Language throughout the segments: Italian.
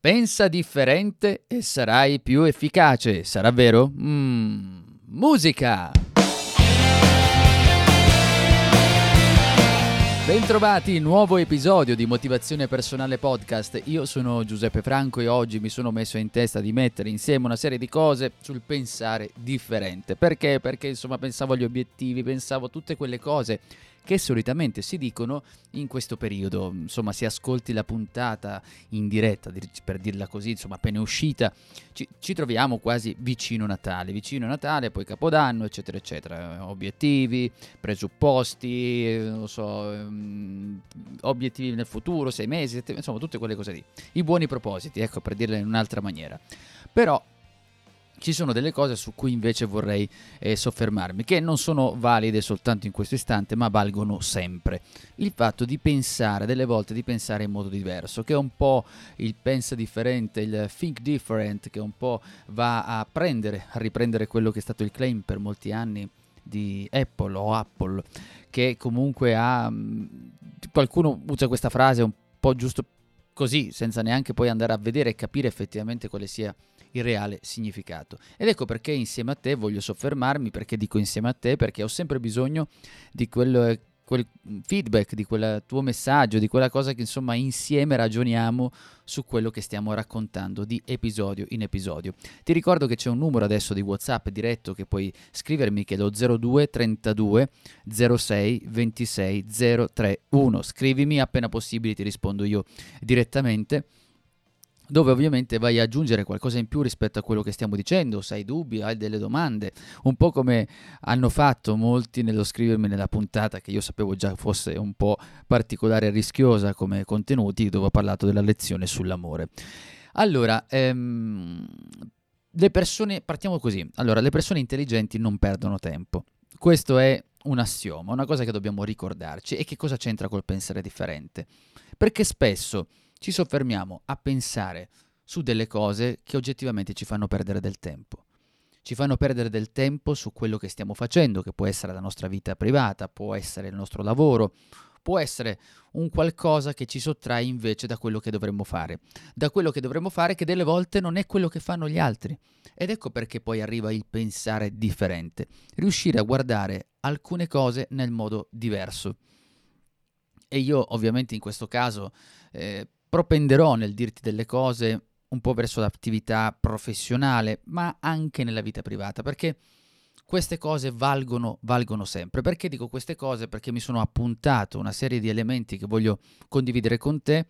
Pensa differente e sarai più efficace, sarà vero? Musica! Bentrovati, nuovo episodio di Motivazione Personale Podcast. Io sono Giuseppe Franco e oggi mi sono messo in testa di mettere insieme una serie di cose sul pensare differente. Perché? Perché insomma pensavo agli obiettivi, pensavo a tutte quelle cose che solitamente si dicono in questo periodo, insomma se ascolti la puntata in diretta, per dirla così, insomma appena uscita, ci troviamo quasi vicino Natale, poi Capodanno, eccetera eccetera, obiettivi, presupposti, non so, obiettivi nel futuro, 6 mesi, insomma tutte quelle cose lì, i buoni propositi, ecco, per dirla in un'altra maniera. Però ci sono delle cose su cui invece vorrei soffermarmi, che non sono valide soltanto in questo istante, ma valgono sempre. Il fatto di pensare, delle volte di pensare in modo diverso, che è un po' il pensa differente, il think different, che un po' va a riprendere quello che è stato il claim per molti anni di Apple o Apple, che comunque ha... qualcuno usa questa frase un po' giusto così, senza neanche poi andare a vedere e capire effettivamente quale sia il reale significato. Ed ecco perché insieme a te voglio soffermarmi, perché dico insieme a te, perché ho sempre bisogno di quel feedback, di quel tuo messaggio, di quella cosa che insomma insieme ragioniamo su quello che stiamo raccontando di episodio in episodio. Ti ricordo che c'è un numero adesso di WhatsApp diretto che puoi scrivermi, che è lo 02 32 06 26 031. Scrivimi, appena possibile ti rispondo io direttamente, dove ovviamente vai a aggiungere qualcosa in più rispetto a quello che stiamo dicendo, se hai dubbi, hai delle domande, un po' come hanno fatto molti nello scrivermi nella puntata che io sapevo già fosse un po' particolare e rischiosa come contenuti, dove ho parlato della lezione sull'amore. Allora, partiamo così. Allora, le persone intelligenti non perdono tempo. Questo è un assioma, una cosa che dobbiamo ricordarci. E che cosa c'entra col pensare differente? Perché spesso ci soffermiamo a pensare su delle cose che oggettivamente ci fanno perdere del tempo. Ci fanno perdere del tempo su quello che stiamo facendo, che può essere la nostra vita privata, può essere il nostro lavoro, può essere un qualcosa che ci sottrae invece da quello che dovremmo fare. Da quello che dovremmo fare, che delle volte non è quello che fanno gli altri. Ed ecco perché poi arriva il pensare differente. Riuscire a guardare alcune cose nel modo diverso. E io ovviamente in questo caso... propenderò nel dirti delle cose un po' verso l'attività professionale, ma anche nella vita privata, perché queste cose valgono sempre. Perché dico queste cose? Perché mi sono appuntato una serie di elementi che voglio condividere con te.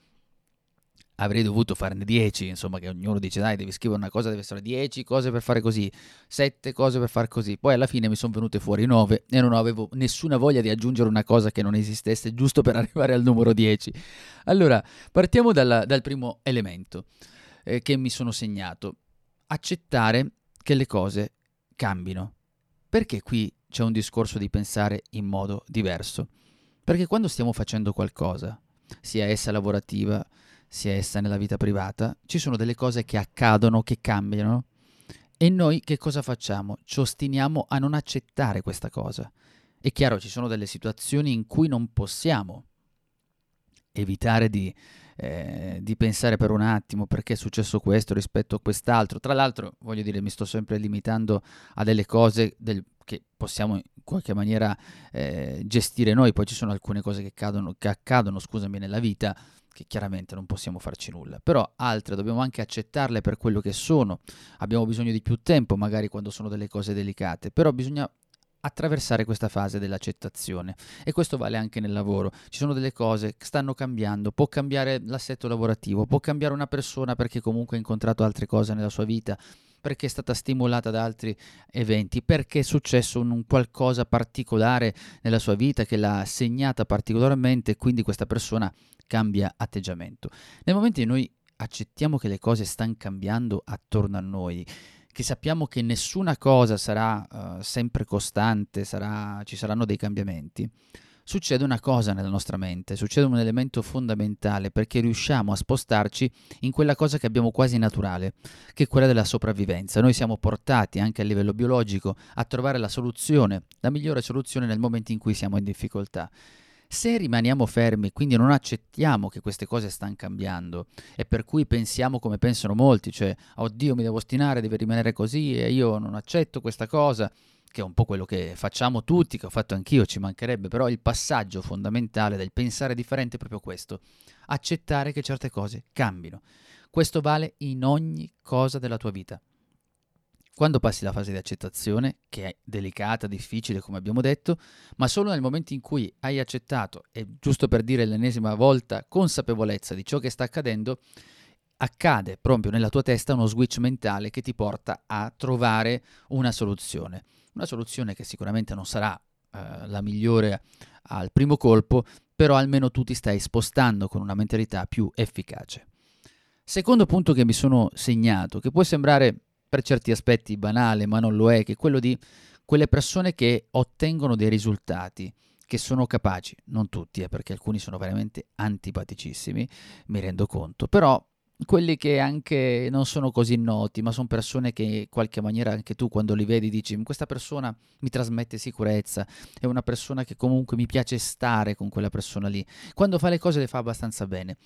Avrei dovuto farne 10, insomma, che ognuno dice dai, devi scrivere una cosa, deve essere 10 cose per fare così, 7 cose per far così. Poi alla fine mi sono venute fuori 9 e non avevo nessuna voglia di aggiungere una cosa che non esistesse, giusto per arrivare al numero 10. Allora, partiamo dal primo elemento che mi sono segnato. Accettare che le cose cambino. Perché qui c'è un discorso di pensare in modo diverso? Perché quando stiamo facendo qualcosa, sia essa lavorativa, sia essa nella vita privata, ci sono delle cose che accadono, che cambiano, e noi che cosa facciamo? Ci ostiniamo a non accettare questa cosa. È chiaro, ci sono delle situazioni in cui non possiamo evitare di pensare per un attimo perché è successo questo rispetto a quest'altro. Tra l'altro, voglio dire, mi sto sempre limitando a delle cose che possiamo in qualche maniera gestire noi. Poi ci sono alcune cose che accadono, nella vita, che chiaramente non possiamo farci nulla, però altre dobbiamo anche accettarle per quello che sono. Abbiamo bisogno di più tempo magari quando sono delle cose delicate, però bisogna attraversare questa fase dell'accettazione, e questo vale anche nel lavoro. Ci sono delle cose che stanno cambiando, può cambiare l'assetto lavorativo, può cambiare una persona perché comunque ha incontrato altre cose nella sua vita, perché è stata stimolata da altri eventi, perché è successo un qualcosa particolare nella sua vita che l'ha segnata particolarmente, quindi questa persona cambia atteggiamento. Nel momento in cui noi accettiamo che le cose stanno cambiando attorno a noi, che sappiamo che nessuna cosa sarà sempre costante, ci saranno dei cambiamenti, succede una cosa nella nostra mente, succede un elemento fondamentale, perché riusciamo a spostarci in quella cosa che abbiamo quasi naturale, che è quella della sopravvivenza. Noi siamo portati anche a livello biologico a trovare la soluzione, la migliore soluzione nel momento in cui siamo in difficoltà. Se rimaniamo fermi, quindi non accettiamo che queste cose stanno cambiando e per cui pensiamo come pensano molti, cioè oddio mi devo ostinare, deve rimanere così e io non accetto questa cosa, che è un po' quello che facciamo tutti, che ho fatto anch'io, ci mancherebbe, però il passaggio fondamentale del pensare differente è proprio questo, accettare che certe cose cambino. Questo vale in ogni cosa della tua vita. Quando passi la fase di accettazione, che è delicata, difficile come abbiamo detto, ma solo nel momento in cui hai accettato, e giusto per dire l'ennesima volta, consapevolezza di ciò che sta accadendo, accade proprio nella tua testa uno switch mentale che ti porta a trovare una soluzione. Una soluzione che sicuramente non sarà la migliore al primo colpo, però almeno tu ti stai spostando con una mentalità più efficace. Secondo punto che mi sono segnato, che può sembrare per certi aspetti banale, ma non lo è, che è quello di quelle persone che ottengono dei risultati, che sono capaci, non tutti, perché alcuni sono veramente antipaticissimi, mi rendo conto, però quelli che anche non sono così noti, ma sono persone che in qualche maniera anche tu quando li vedi dici questa persona mi trasmette sicurezza, è una persona che comunque mi piace stare con quella persona lì, quando fa le cose le fa abbastanza bene.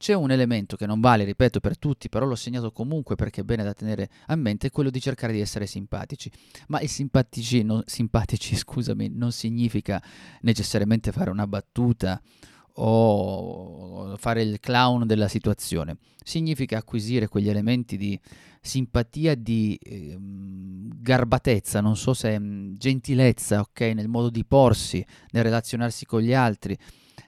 C'è un elemento che non vale, ripeto, per tutti, però l'ho segnato comunque perché è bene da tenere a mente, è quello di cercare di essere simpatici. Ma i simpatici, non significa necessariamente fare una battuta o fare il clown della situazione. Significa acquisire quegli elementi di simpatia, di garbatezza, non so se gentilezza, ok, nel modo di porsi, nel relazionarsi con gli altri.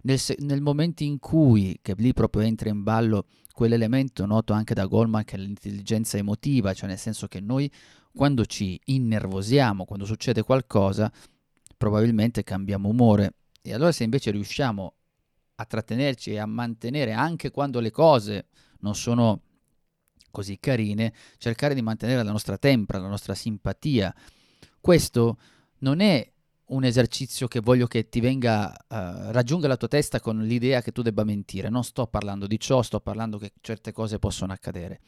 Nel momento in cui, che lì proprio entra in ballo quell'elemento noto anche da Goleman che è l'intelligenza emotiva, cioè nel senso che noi quando ci innervosiamo, quando succede qualcosa, probabilmente cambiamo umore, e allora se invece riusciamo a trattenerci e a mantenere, anche quando le cose non sono così carine, cercare di mantenere la nostra tempra, la nostra simpatia, questo non è un esercizio che voglio che ti venga, raggiunga la tua testa con l'idea che tu debba mentire. Non sto parlando di ciò, sto parlando che certe cose possono accadere.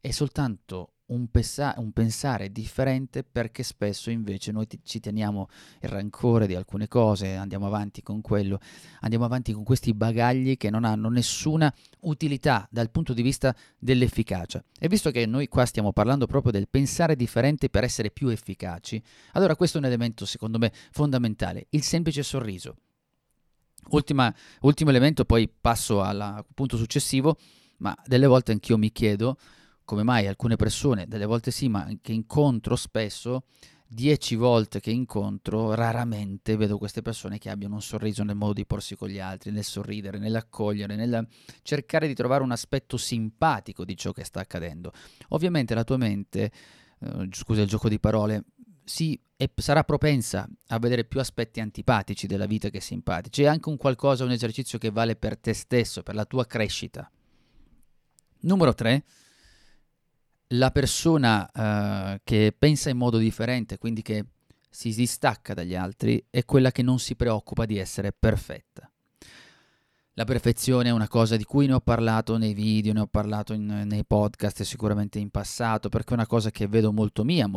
È soltanto un pensare differente, perché spesso invece noi ci teniamo il rancore di alcune cose, andiamo avanti con quello, andiamo avanti con questi bagagli che non hanno nessuna utilità dal punto di vista dell'efficacia. E visto che noi qua stiamo parlando proprio del pensare differente per essere più efficaci, allora questo è un elemento secondo me fondamentale, il semplice sorriso. Ultimo elemento, poi passo al punto successivo, ma delle volte anch'io mi chiedo come mai alcune persone, delle volte sì, ma che incontro spesso, 10 volte che incontro, raramente vedo queste persone che abbiano un sorriso nel modo di porsi con gli altri, nel sorridere, nell'accogliere, nel cercare di trovare un aspetto simpatico di ciò che sta accadendo. Ovviamente la tua mente, scusa il gioco di parole, sarà propensa a vedere più aspetti antipatici della vita che simpatici. È anche un esercizio che vale per te stesso, per la tua crescita. Numero 3. La persona che pensa in modo differente, quindi che si distacca dagli altri, è quella che non si preoccupa di essere perfetta. La perfezione è una cosa di cui ne ho parlato nei video, ne ho parlato nei podcast sicuramente in passato, perché è una cosa che vedo molto mia,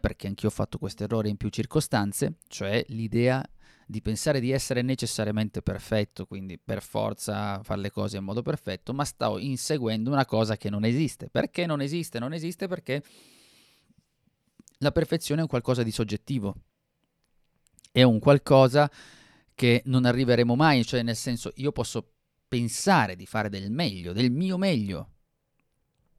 perché anch'io ho fatto questo errore in più circostanze, cioè l'idea di pensare di essere necessariamente perfetto, quindi per forza fare le cose in modo perfetto, ma sto inseguendo una cosa che non esiste. Perché non esiste? Non esiste perché la perfezione è un qualcosa di soggettivo, è un qualcosa che non arriveremo mai, cioè nel senso io posso pensare di fare del meglio, del mio meglio.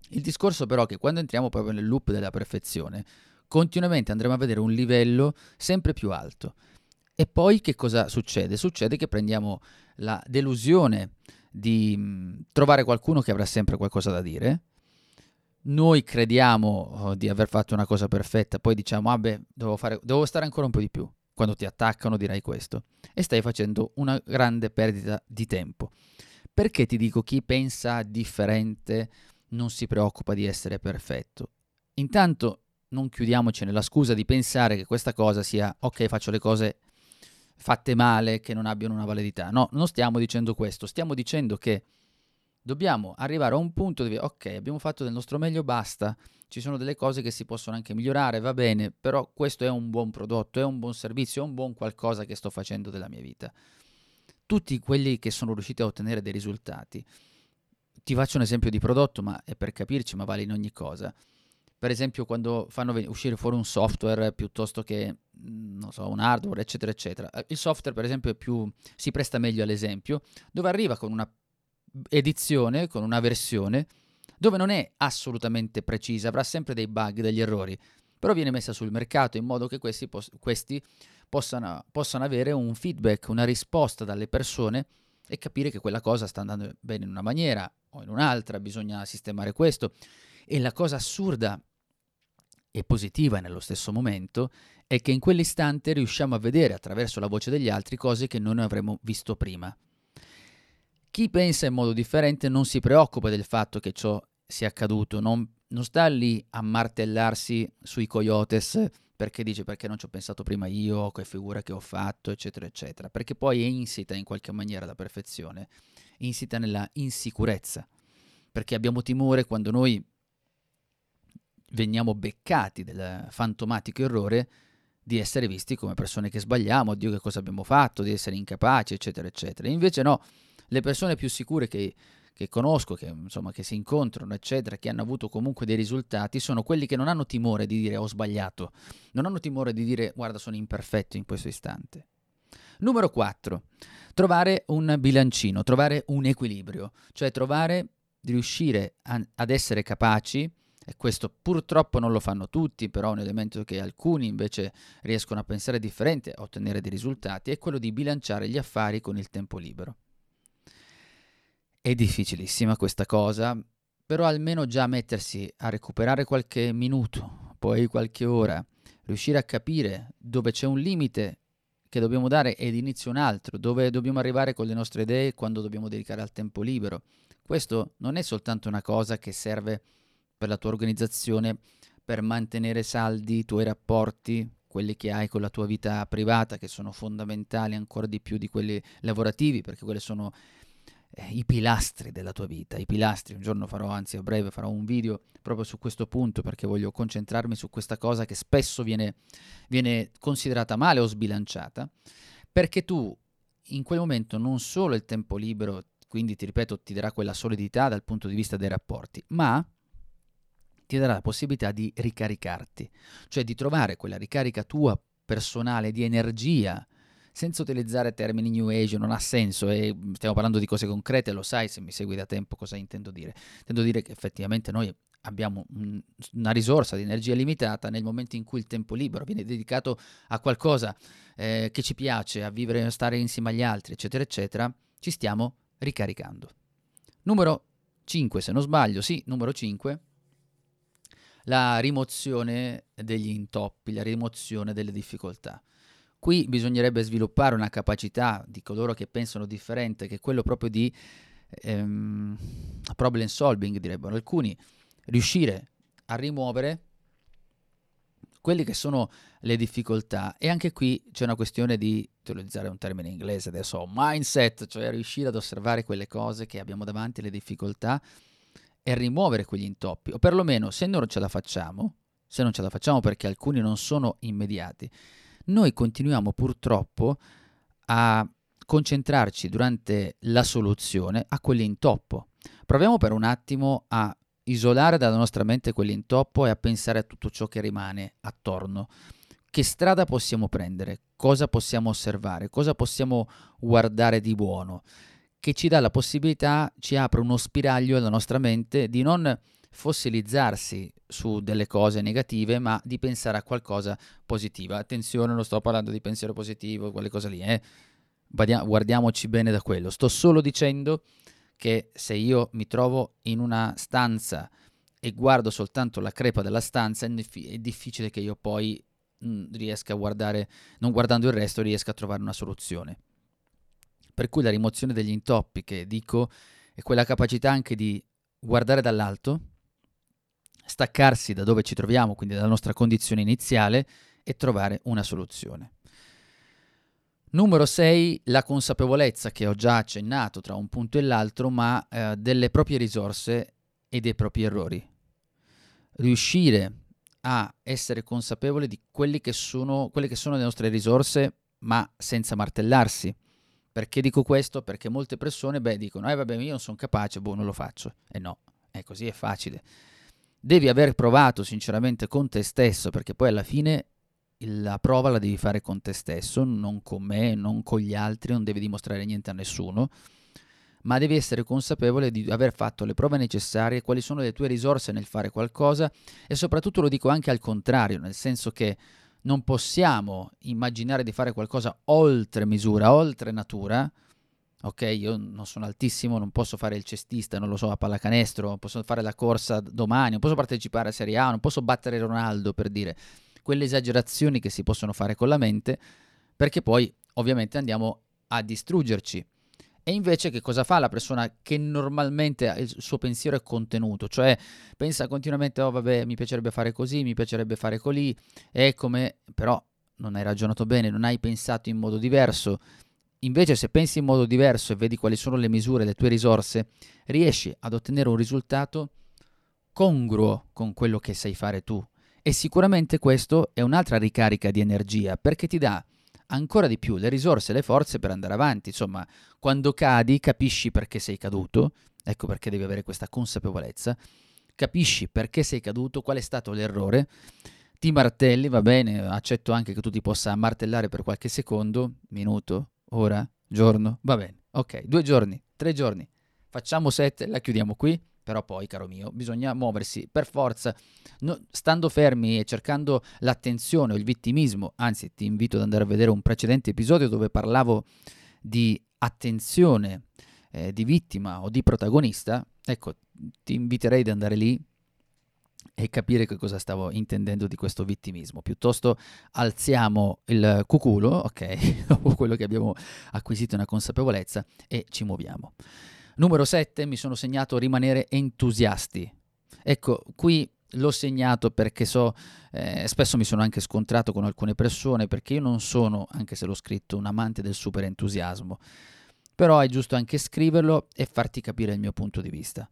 Il discorso però è che quando entriamo proprio nel loop della perfezione, continuamente andremo a vedere un livello sempre più alto. E poi che cosa succede? Succede che prendiamo la delusione di trovare qualcuno che avrà sempre qualcosa da dire. Noi crediamo di aver fatto una cosa perfetta, poi diciamo vabbè, devo stare ancora un po' di più. Quando ti attaccano dirai questo. E stai facendo una grande perdita di tempo. Perché ti dico chi pensa differente non si preoccupa di essere perfetto? Intanto non chiudiamoci nella scusa di pensare che questa cosa sia ok, faccio le cose fatte male, che non abbiano una validità. No, non stiamo dicendo questo, stiamo dicendo che dobbiamo arrivare a un punto dove ok, abbiamo fatto del nostro meglio, basta, ci sono delle cose che si possono anche migliorare, va bene, però questo è un buon prodotto, è un buon servizio, è un buon qualcosa che sto facendo della mia vita. Tutti quelli che sono riusciti a ottenere dei risultati, ti faccio un esempio di prodotto, ma è per capirci, ma vale in ogni cosa. Per esempio quando fanno uscire fuori un software piuttosto che, non so, un hardware, eccetera, eccetera. Il software, per esempio, si presta meglio all'esempio, dove arriva con una edizione, con una versione, dove non è assolutamente precisa, avrà sempre dei bug, degli errori, però viene messa sul mercato in modo che questi possano avere un feedback, una risposta dalle persone e capire che quella cosa sta andando bene in una maniera o in un'altra, bisogna sistemare questo. E la cosa assurda e positiva nello stesso momento è che in quell'istante riusciamo a vedere attraverso la voce degli altri cose che non avremmo visto prima. Chi pensa in modo differente non si preoccupa del fatto che ciò sia accaduto, non sta lì a martellarsi sui coyotes perché dice perché non ci ho pensato prima io, che figura che ho fatto, eccetera, eccetera, perché poi è insita in qualche maniera la perfezione, insita nella insicurezza, perché abbiamo timore quando noi veniamo beccati del fantomatico errore di essere visti come persone che sbagliamo, Dio che cosa abbiamo fatto, di essere incapaci, eccetera, eccetera. Invece no, le persone più sicure che conosco, che insomma che si incontrano, eccetera, che hanno avuto comunque dei risultati, sono quelli che non hanno timore di dire ho sbagliato, non hanno timore di dire guarda sono imperfetto in questo istante. Numero 4, trovare un bilancino, trovare un equilibrio, cioè trovare di riuscire ad essere capaci. E questo purtroppo non lo fanno tutti, però è un elemento che alcuni invece riescono a pensare differente, a ottenere dei risultati, è quello di bilanciare gli affari con il tempo libero. È difficilissima questa cosa, però almeno già mettersi a recuperare qualche minuto, poi qualche ora, riuscire a capire dove c'è un limite che dobbiamo dare ed inizio un altro, dove dobbiamo arrivare con le nostre idee, quando dobbiamo dedicare al tempo libero. Questo non è soltanto una cosa che serve per la tua organizzazione, per mantenere saldi i tuoi rapporti, quelli che hai con la tua vita privata, che sono fondamentali ancora di più di quelli lavorativi, perché quelli sono i pilastri della tua vita, i pilastri. Un giorno farò, anzi a breve farò un video proprio su questo punto, perché voglio concentrarmi su questa cosa che spesso viene considerata male o sbilanciata, perché tu in quel momento non solo il tempo libero, quindi ti ripeto, ti darà quella solidità dal punto di vista dei rapporti, ma ti darà la possibilità di ricaricarti, cioè di trovare quella ricarica tua personale di energia, senza utilizzare termini new age, non ha senso, e stiamo parlando di cose concrete, lo sai se mi segui da tempo cosa intendo dire. Intendo dire che effettivamente noi abbiamo una risorsa di energia limitata nel momento in cui il tempo libero viene dedicato a qualcosa che ci piace, a vivere, a stare insieme agli altri, eccetera, eccetera, ci stiamo ricaricando. Numero 5, se non sbaglio, sì, numero 5. La rimozione degli intoppi, la rimozione delle difficoltà. Qui bisognerebbe sviluppare una capacità di coloro che pensano differente, che è quello proprio di problem solving, direbbero alcuni, riuscire a rimuovere quelle che sono le difficoltà. E anche qui c'è una questione di utilizzare un termine inglese adesso, mindset, cioè riuscire ad osservare quelle cose che abbiamo davanti, le difficoltà, e rimuovere quegli intoppi, o perlomeno se non ce la facciamo, perché alcuni non sono immediati, noi continuiamo purtroppo a concentrarci durante la soluzione a quell'intoppo. Proviamo per un attimo a isolare dalla nostra mente quell'intoppo e a pensare a tutto ciò che rimane attorno. Che strada possiamo prendere? Cosa possiamo osservare? Cosa possiamo guardare di buono? Che ci dà la possibilità, ci apre uno spiraglio alla nostra mente di non fossilizzarsi su delle cose negative, ma di pensare a qualcosa positiva. Attenzione, non sto parlando di pensiero positivo, quelle cose lì, guardiamoci bene da quello. Sto solo dicendo che se io mi trovo in una stanza e guardo soltanto la crepa della stanza, è difficile che io poi riesca a guardare, non guardando il resto, riesca a trovare una soluzione. per cui la rimozione degli intoppi che dico è quella capacità anche di guardare dall'alto, staccarsi da dove ci troviamo, quindi dalla nostra condizione iniziale, e trovare una soluzione. Numero 6, la consapevolezza, che ho già accennato tra un punto e l'altro, ma delle proprie risorse e dei propri errori. Riuscire a essere consapevoli di quelle che sono le nostre risorse, ma senza martellarsi. Perché dico questo? Perché molte persone dicono vabbè, io non sono capace, non lo faccio. E no, è così, è facile. Devi aver provato sinceramente con te stesso, perché poi alla fine la prova la devi fare con te stesso, non con me, non con gli altri, non devi dimostrare niente a nessuno, ma devi essere consapevole di aver fatto le prove necessarie, quali sono le tue risorse nel fare qualcosa. E soprattutto lo dico anche al contrario, nel senso che non possiamo immaginare di fare qualcosa oltre misura, oltre natura. Ok, io non sono altissimo, non posso fare il cestista, non lo so, a pallacanestro, non posso fare la corsa domani, non posso partecipare a Serie A, non posso battere Ronaldo, per dire, quelle esagerazioni che si possono fare con la mente, perché poi ovviamente andiamo a distruggerci. E invece che cosa fa la persona che normalmente il suo pensiero è contenuto? Cioè pensa continuamente, vabbè, mi piacerebbe fare così, mi piacerebbe fare colì, è come, però non hai ragionato bene, non hai pensato in modo diverso. Invece se pensi in modo diverso e vedi quali sono le misure, le tue risorse, riesci ad ottenere un risultato congruo con quello che sai fare tu. E sicuramente questo è un'altra ricarica di energia, perché ti dà ancora di più le risorse e le forze per andare avanti. Insomma, quando cadi capisci perché sei caduto, ecco perché devi avere questa consapevolezza, capisci perché sei caduto, qual è stato l'errore, ti martelli, va bene, accetto anche che tu ti possa martellare per qualche secondo, minuto, ora, giorno, va bene, ok, 2 giorni, 3 giorni, facciamo 7, la chiudiamo qui. Però poi, caro mio, bisogna muoversi per forza, stando fermi e cercando l'attenzione o il vittimismo. Anzi, ti invito ad andare a vedere un precedente episodio dove parlavo di attenzione, di vittima o di protagonista. Ecco, ti inviterei ad andare lì e capire che cosa stavo intendendo di questo vittimismo. Piuttosto alziamo il cuculo, ok, dopo quello che abbiamo acquisito una consapevolezza, e ci muoviamo. Numero 7, mi sono segnato rimanere entusiasti. Ecco, qui l'ho segnato perché spesso mi sono anche scontrato con alcune persone, perché io non sono, anche se l'ho scritto, un amante del super entusiasmo. Però è giusto anche scriverlo e farti capire il mio punto di vista.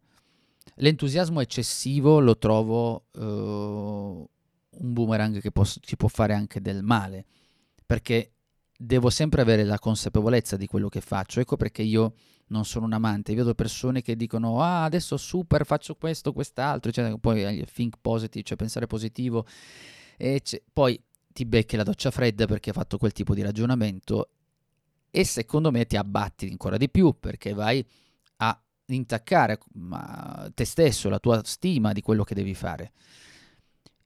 L'entusiasmo eccessivo lo trovo un boomerang che ci può fare anche del male, perché devo sempre avere la consapevolezza di quello che faccio. Ecco perché io non sono un amante, vedo persone che dicono adesso super faccio questo, quest'altro, eccetera. Poi think positive, cioè pensare positivo, e poi ti becchi la doccia fredda perché hai fatto quel tipo di ragionamento, e secondo me ti abbatti ancora di più, perché vai a intaccare te stesso, la tua stima di quello che devi fare.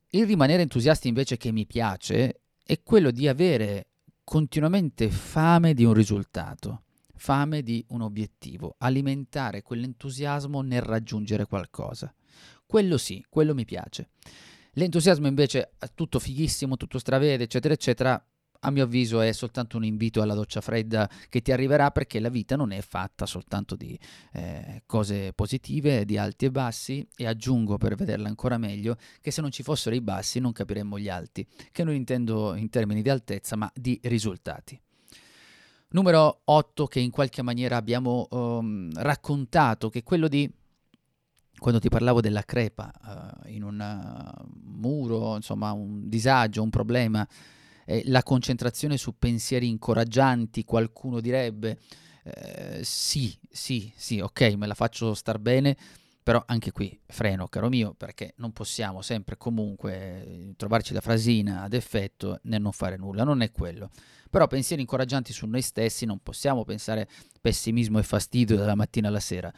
Il rimanere entusiasti invece, che mi piace, è quello di avere continuamente fame di un risultato, fame di un obiettivo, alimentare quell'entusiasmo nel raggiungere qualcosa. Quello sì, quello mi piace. L'entusiasmo invece è tutto fighissimo, tutto stravede, eccetera, eccetera. A mio avviso è soltanto un invito alla doccia fredda che ti arriverà, perché la vita non è fatta soltanto di cose positive, di alti e bassi, e aggiungo, per vederla ancora meglio, che se non ci fossero i bassi non capiremmo gli alti, che non intendo in termini di altezza ma di risultati. Numero 8, che in qualche maniera abbiamo raccontato, che è quello di, quando ti parlavo della crepa in un muro, insomma un disagio, un problema, la concentrazione su pensieri incoraggianti. Qualcuno direbbe sì, ok, me la faccio star bene, però anche qui freno, caro mio, perché non possiamo sempre comunque trovarci la frasina ad effetto nel non fare nulla, non è quello. Però pensieri incoraggianti su noi stessi, non possiamo pensare pessimismo e fastidio dalla mattina alla sera.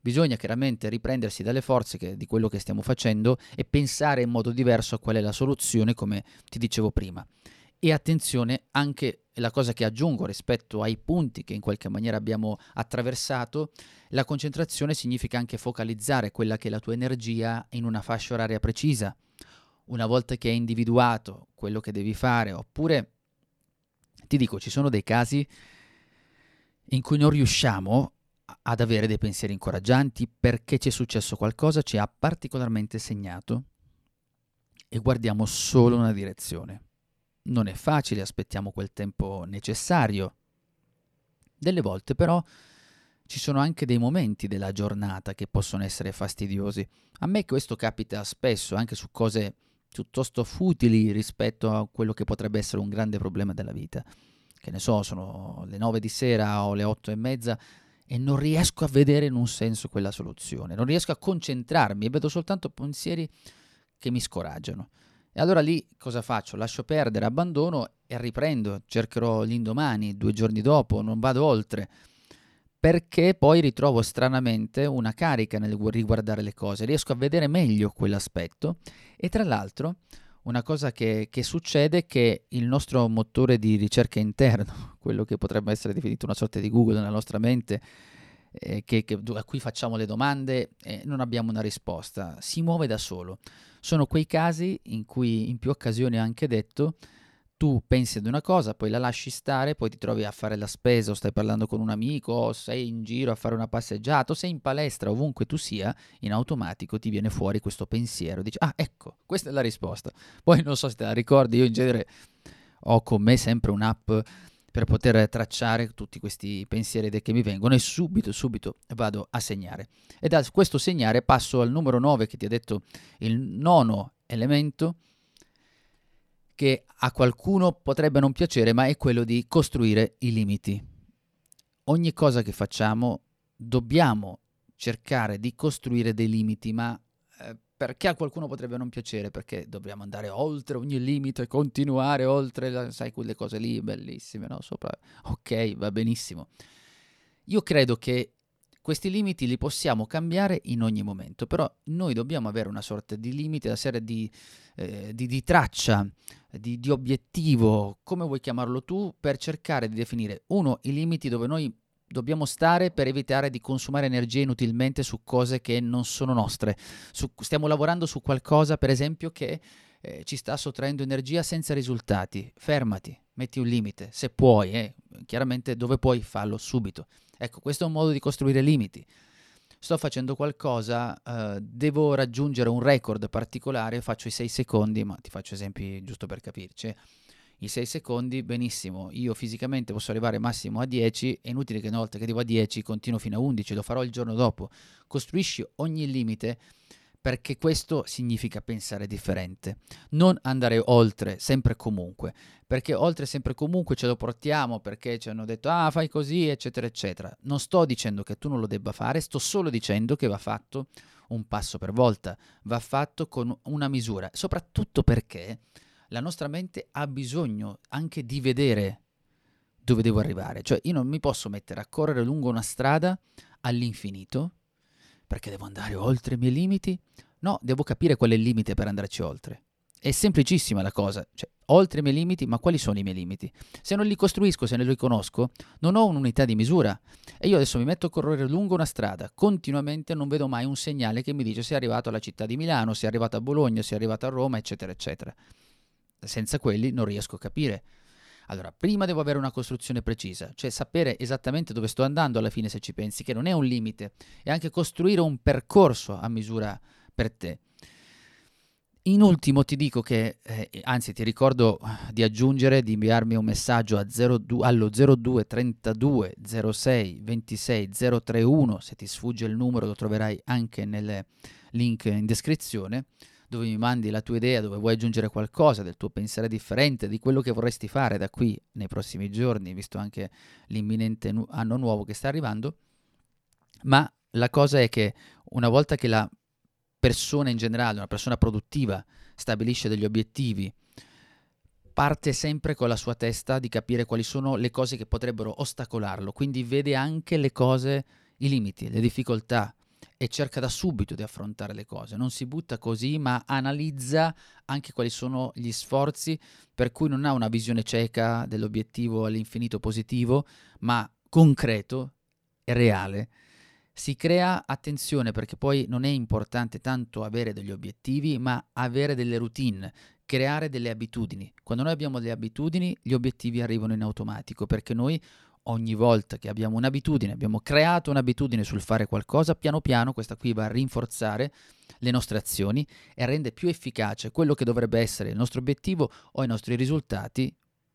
Bisogna chiaramente riprendersi dalle forze di quello che stiamo facendo e pensare in modo diverso a qual è la soluzione, come ti dicevo prima. E attenzione, anche la cosa che aggiungo rispetto ai punti che in qualche maniera abbiamo attraversato, la concentrazione significa anche focalizzare quella che è la tua energia in una fascia oraria precisa. Una volta che hai individuato quello che devi fare, oppure, ti dico, ci sono dei casi in cui non riusciamo ad avere dei pensieri incoraggianti perché ci è successo qualcosa, ci ha particolarmente segnato e guardiamo solo una direzione. Non è facile, aspettiamo quel tempo necessario. Delle volte però ci sono anche dei momenti della giornata che possono essere fastidiosi. A me questo capita spesso anche su cose piuttosto futili rispetto a quello che potrebbe essere un grande problema della vita. Che ne so, sono le 9 di sera o le 8:30 e non riesco a vedere in un senso quella soluzione, non riesco a concentrarmi e vedo soltanto pensieri che mi scoraggiano. E allora lì cosa faccio? Lascio perdere, abbandono e riprendo, cercherò l'indomani, 2 giorni dopo, non vado oltre, perché poi ritrovo stranamente una carica nel riguardare le cose, riesco a vedere meglio quell'aspetto. E tra l'altro una cosa che succede è che il nostro motore di ricerca interno, quello che potrebbe essere definito una sorta di Google nella nostra mente, a cui facciamo le domande e non abbiamo una risposta, si muove da solo. Sono quei casi in cui in più occasioni ho anche detto: tu pensi ad una cosa, poi la lasci stare, poi ti trovi a fare la spesa o stai parlando con un amico o sei in giro a fare una passeggiata o sei in palestra, ovunque tu sia, in automatico ti viene fuori questo pensiero, dici: ah, ecco, questa è la risposta. Poi non so se te la ricordi, io in genere ho con me sempre un'app per poter tracciare tutti questi pensieri che mi vengono e subito vado a segnare. E da questo segnare passo al numero 9 che ti ha detto, il nono elemento, che a qualcuno potrebbe non piacere, ma è quello di costruire i limiti. Ogni cosa che facciamo dobbiamo cercare di costruire dei limiti, ma perché a qualcuno potrebbe non piacere? Perché dobbiamo andare oltre ogni limite, continuare oltre, sai, quelle cose lì bellissime, no? Sopra. Ok, va benissimo. Io credo che questi limiti li possiamo cambiare in ogni momento, però noi dobbiamo avere una sorta di limite, una serie di traccia, di obiettivo, come vuoi chiamarlo tu, per cercare di definire, uno, i limiti dove noi dobbiamo stare per evitare di consumare energie inutilmente su cose che non sono nostre. Stiamo lavorando su qualcosa, per esempio, che ci sta sottraendo energia senza risultati. Fermati, metti un limite, se puoi, chiaramente dove puoi fallo subito. Ecco, questo è un modo di costruire limiti. Sto facendo qualcosa, devo raggiungere un record particolare, faccio i 6 secondi, ma ti faccio esempi giusto per capirci. I 6 secondi, benissimo, io fisicamente posso arrivare massimo a 10, è inutile che una volta che arrivo a 10 continuo fino a 11, lo farò il giorno dopo. Costruisci ogni limite, perché questo significa pensare differente, non andare oltre sempre comunque, perché oltre sempre comunque ce lo portiamo perché ci hanno detto ah fai così eccetera eccetera. Non sto dicendo che tu non lo debba fare, sto solo dicendo che va fatto un passo per volta, va fatto con una misura, soprattutto perché la nostra mente ha bisogno anche di vedere dove devo arrivare, cioè io non mi posso mettere a correre lungo una strada all'infinito perché devo andare oltre i miei limiti. No, devo capire qual è il limite per andarci oltre. È semplicissima la cosa, cioè oltre i miei limiti, ma quali sono i miei limiti? Se non li costruisco, se non li conosco, non ho un'unità di misura e io adesso mi metto a correre lungo una strada, continuamente non vedo mai un segnale che mi dice sei arrivato alla città di Milano, sei arrivato a Bologna, sei arrivato a Roma, eccetera, eccetera. Senza quelli non riesco a capire. Allora, prima devo avere una costruzione precisa, cioè sapere esattamente dove sto andando alla fine, se ci pensi, che non è un limite, e anche costruire un percorso a misura per te. In ultimo ti dico che, anzi ti ricordo di aggiungere, di inviarmi un messaggio allo 02 32 06 26 031, se ti sfugge il numero lo troverai anche nel link in descrizione, dove mi mandi la tua idea, dove vuoi aggiungere qualcosa del tuo pensare differente, di quello che vorresti fare da qui nei prossimi giorni, visto anche l'imminente anno nuovo che sta arrivando. Ma la cosa è che una volta che la persona in generale, una persona produttiva, stabilisce degli obiettivi, parte sempre con la sua testa di capire quali sono le cose che potrebbero ostacolarlo, quindi vede anche le cose, i limiti, le difficoltà, e cerca da subito di affrontare le cose, non si butta così, ma analizza anche quali sono gli sforzi, per cui non ha una visione cieca dell'obiettivo all'infinito positivo, ma concreto e reale. Si crea, attenzione, perché poi non è importante tanto avere degli obiettivi, ma avere delle routine, creare delle abitudini. Quando noi abbiamo delle abitudini, gli obiettivi arrivano in automatico, perché noi ogni volta che abbiamo un'abitudine, abbiamo creato un'abitudine sul fare qualcosa, piano piano questa qui va a rinforzare le nostre azioni e rende più efficace quello che dovrebbe essere il nostro obiettivo o i nostri risultati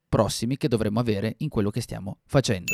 prossimi che dovremmo avere in quello che stiamo facendo.